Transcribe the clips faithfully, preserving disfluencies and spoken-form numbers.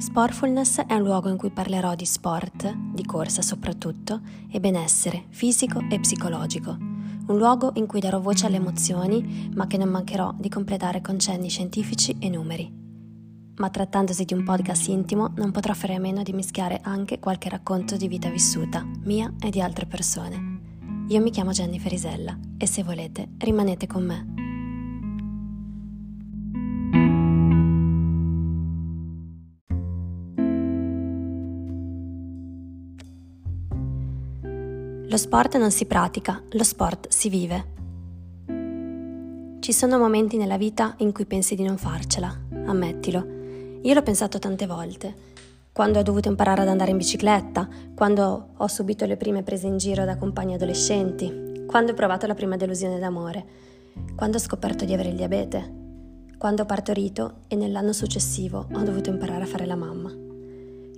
Sportfulness è un luogo in cui parlerò di sport, di corsa soprattutto, e benessere fisico e psicologico. Un luogo in cui darò voce alle emozioni, ma che non mancherò di completare con cenni scientifici e numeri. Ma trattandosi di un podcast intimo, non potrò fare a meno di mischiare anche qualche racconto di vita vissuta, mia e di altre persone. Io mi chiamo Jennifer Isella e se volete rimanete con me. Lo sport non si pratica, lo sport si vive. Ci sono momenti nella vita in cui pensi di non farcela, ammettilo. Io l'ho pensato tante volte, quando ho dovuto imparare ad andare in bicicletta, quando ho subito le prime prese in giro da compagni adolescenti, quando ho provato la prima delusione d'amore, quando ho scoperto di avere il diabete, quando ho partorito e nell'anno successivo ho dovuto imparare a fare la mamma.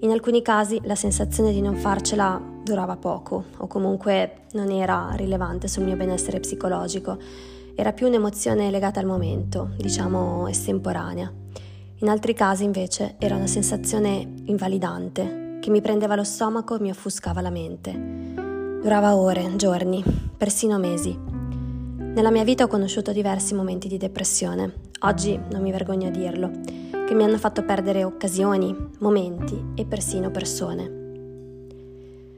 In alcuni casi la sensazione di non farcela durava poco o comunque non era rilevante sul mio benessere psicologico, era più un'emozione legata al momento, diciamo estemporanea. In altri casi invece era una sensazione invalidante che mi prendeva lo stomaco e mi offuscava la mente. Durava ore, giorni, persino mesi. Nella mia vita ho conosciuto diversi momenti di depressione, oggi non mi vergogno a dirlo, che mi hanno fatto perdere occasioni, momenti e persino persone.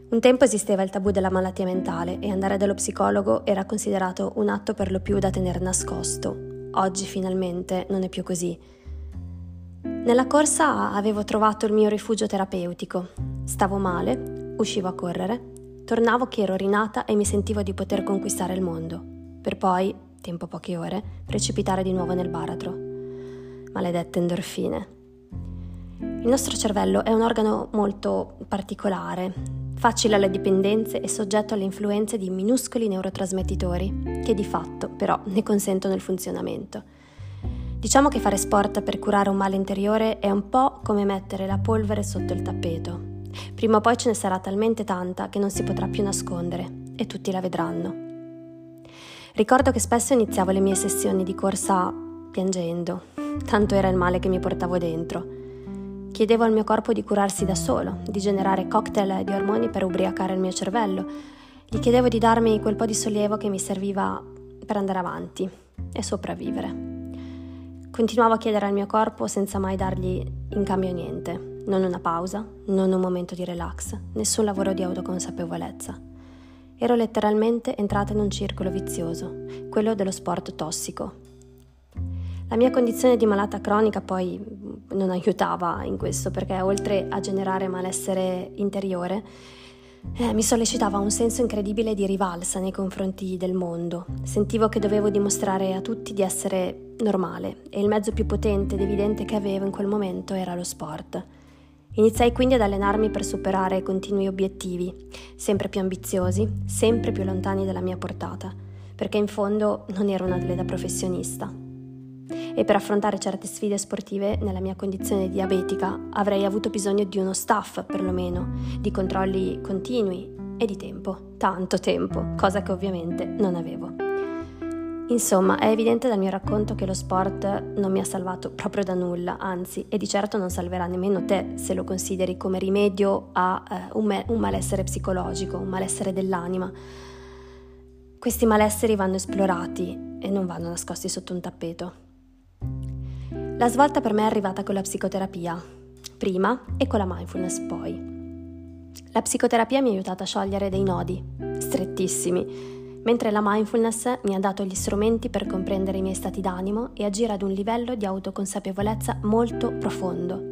Un tempo esisteva il tabù della malattia mentale e andare dallo psicologo era considerato un atto per lo più da tenere nascosto. Oggi finalmente non è più così. Nella corsa avevo trovato il mio rifugio terapeutico. Stavo male, uscivo a correre, tornavo che ero rinata e mi sentivo di poter conquistare il mondo, per poi, tempo poche ore, precipitare di nuovo nel baratro. Maledette endorfine. Il nostro cervello è un organo molto particolare, facile alle dipendenze e soggetto alle influenze di minuscoli neurotrasmettitori, che di fatto però ne consentono il funzionamento. Diciamo che fare sport per curare un male interiore è un po' come mettere la polvere sotto il tappeto. Prima o poi ce ne sarà talmente tanta che non si potrà più nascondere e tutti la vedranno. Ricordo che spesso iniziavo le mie sessioni di corsa piangendo. Tanto era il male che mi portavo dentro. Chiedevo al mio corpo di curarsi da solo, di generare cocktail di ormoni per ubriacare il mio cervello. Gli chiedevo di darmi quel po' di sollievo che mi serviva per andare avanti e sopravvivere. Continuavo a chiedere al mio corpo senza mai dargli in cambio niente. Non una pausa, non un momento di relax, nessun lavoro di autoconsapevolezza. Ero letteralmente entrata in un circolo vizioso, quello dello sport tossico. La mia condizione di malata cronica poi non aiutava in questo, perché oltre a generare malessere interiore, eh, mi sollecitava un senso incredibile di rivalsa nei confronti del mondo. Sentivo che dovevo dimostrare a tutti di essere normale e il mezzo più potente ed evidente che avevo in quel momento era lo sport. Iniziai quindi ad allenarmi per superare continui obiettivi, sempre più ambiziosi, sempre più lontani dalla mia portata, perché in fondo non ero un atleta professionista. E per affrontare certe sfide sportive nella mia condizione diabetica avrei avuto bisogno di uno staff, perlomeno, di controlli continui e di tempo, tanto tempo, cosa che ovviamente non avevo. Insomma, è evidente dal mio racconto che lo sport non mi ha salvato proprio da nulla, anzi, e di certo non salverà nemmeno te se lo consideri come rimedio a eh, un, me- un malessere psicologico, un malessere dell'anima. Questi malesseri vanno esplorati e non vanno nascosti sotto un tappeto. La svolta per me è arrivata con la psicoterapia, prima, e con la mindfulness poi. La psicoterapia mi ha aiutata a sciogliere dei nodi, strettissimi, mentre la mindfulness mi ha dato gli strumenti per comprendere i miei stati d'animo e agire ad un livello di autoconsapevolezza molto profondo.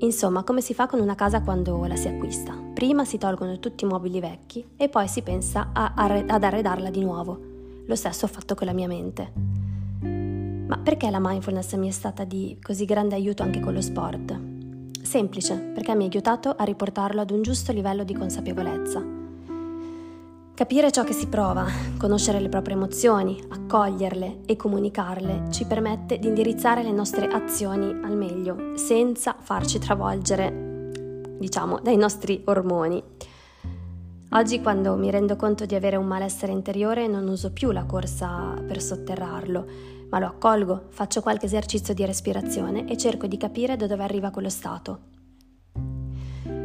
Insomma, come si fa con una casa quando la si acquista? Prima si tolgono tutti i mobili vecchi e poi si pensa a arred- ad arredarla di nuovo. Lo stesso ho fatto con la mia mente. Ma perché la mindfulness mi è stata di così grande aiuto anche con lo sport? Semplice, perché mi ha aiutato a riportarlo ad un giusto livello di consapevolezza. Capire ciò che si prova, conoscere le proprie emozioni, accoglierle e comunicarle ci permette di indirizzare le nostre azioni al meglio, senza farci travolgere, diciamo, dai nostri ormoni. Oggi, quando mi rendo conto di avere un malessere interiore, non uso più la corsa per sotterrarlo, ma lo accolgo, faccio qualche esercizio di respirazione e cerco di capire da dove arriva quello stato.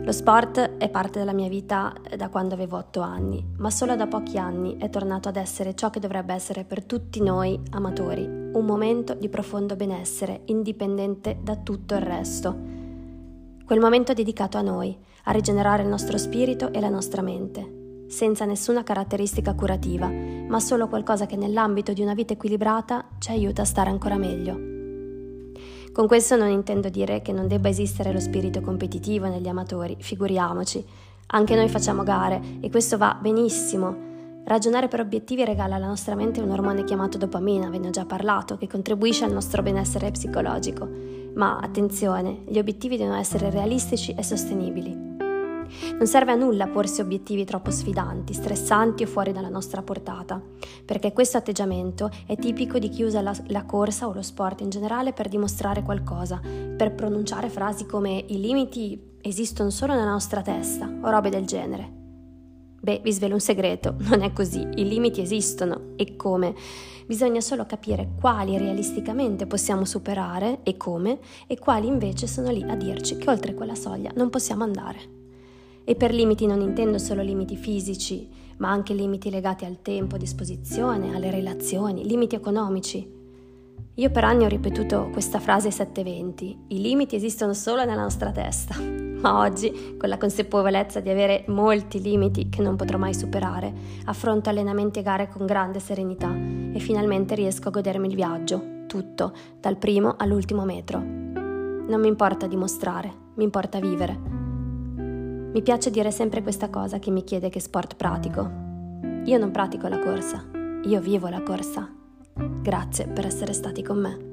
Lo sport è parte della mia vita da quando avevo otto anni, ma solo da pochi anni è tornato ad essere ciò che dovrebbe essere per tutti noi amatori, un momento di profondo benessere, indipendente da tutto il resto. Quel momento dedicato a noi, a rigenerare il nostro spirito e la nostra mente, senza nessuna caratteristica curativa, ma solo qualcosa che nell'ambito di una vita equilibrata ci aiuta a stare ancora meglio. Con questo non intendo dire che non debba esistere lo spirito competitivo negli amatori, figuriamoci. Anche noi facciamo gare e questo va benissimo. Ragionare per obiettivi regala alla nostra mente un ormone chiamato dopamina, ve ne ho già parlato, che contribuisce al nostro benessere psicologico. Ma attenzione, gli obiettivi devono essere realistici e sostenibili. Non serve a nulla porsi obiettivi troppo sfidanti, stressanti o fuori dalla nostra portata, perché questo atteggiamento è tipico di chi usa la, la corsa o lo sport in generale per dimostrare qualcosa, per pronunciare frasi come «i limiti esistono solo nella nostra testa» o robe del genere. Beh, vi svelo un segreto, non è così, i limiti esistono, e come? Bisogna solo capire quali realisticamente possiamo superare, e come, e quali invece sono lì a dirci che oltre quella soglia non possiamo andare. E per limiti non intendo solo limiti fisici, ma anche limiti legati al tempo a disposizione, alle relazioni, limiti economici. Io per anni ho ripetuto questa frase ai sette venti, i limiti esistono solo nella nostra testa, ma oggi, con la consapevolezza di avere molti limiti che non potrò mai superare, affronto allenamenti e gare con grande serenità e finalmente riesco a godermi il viaggio, tutto, dal primo all'ultimo metro. Non mi importa dimostrare, mi importa vivere. Mi piace dire sempre questa cosa che mi chiede che sport pratico. Io non pratico la corsa, io vivo la corsa. Grazie per essere stati con me.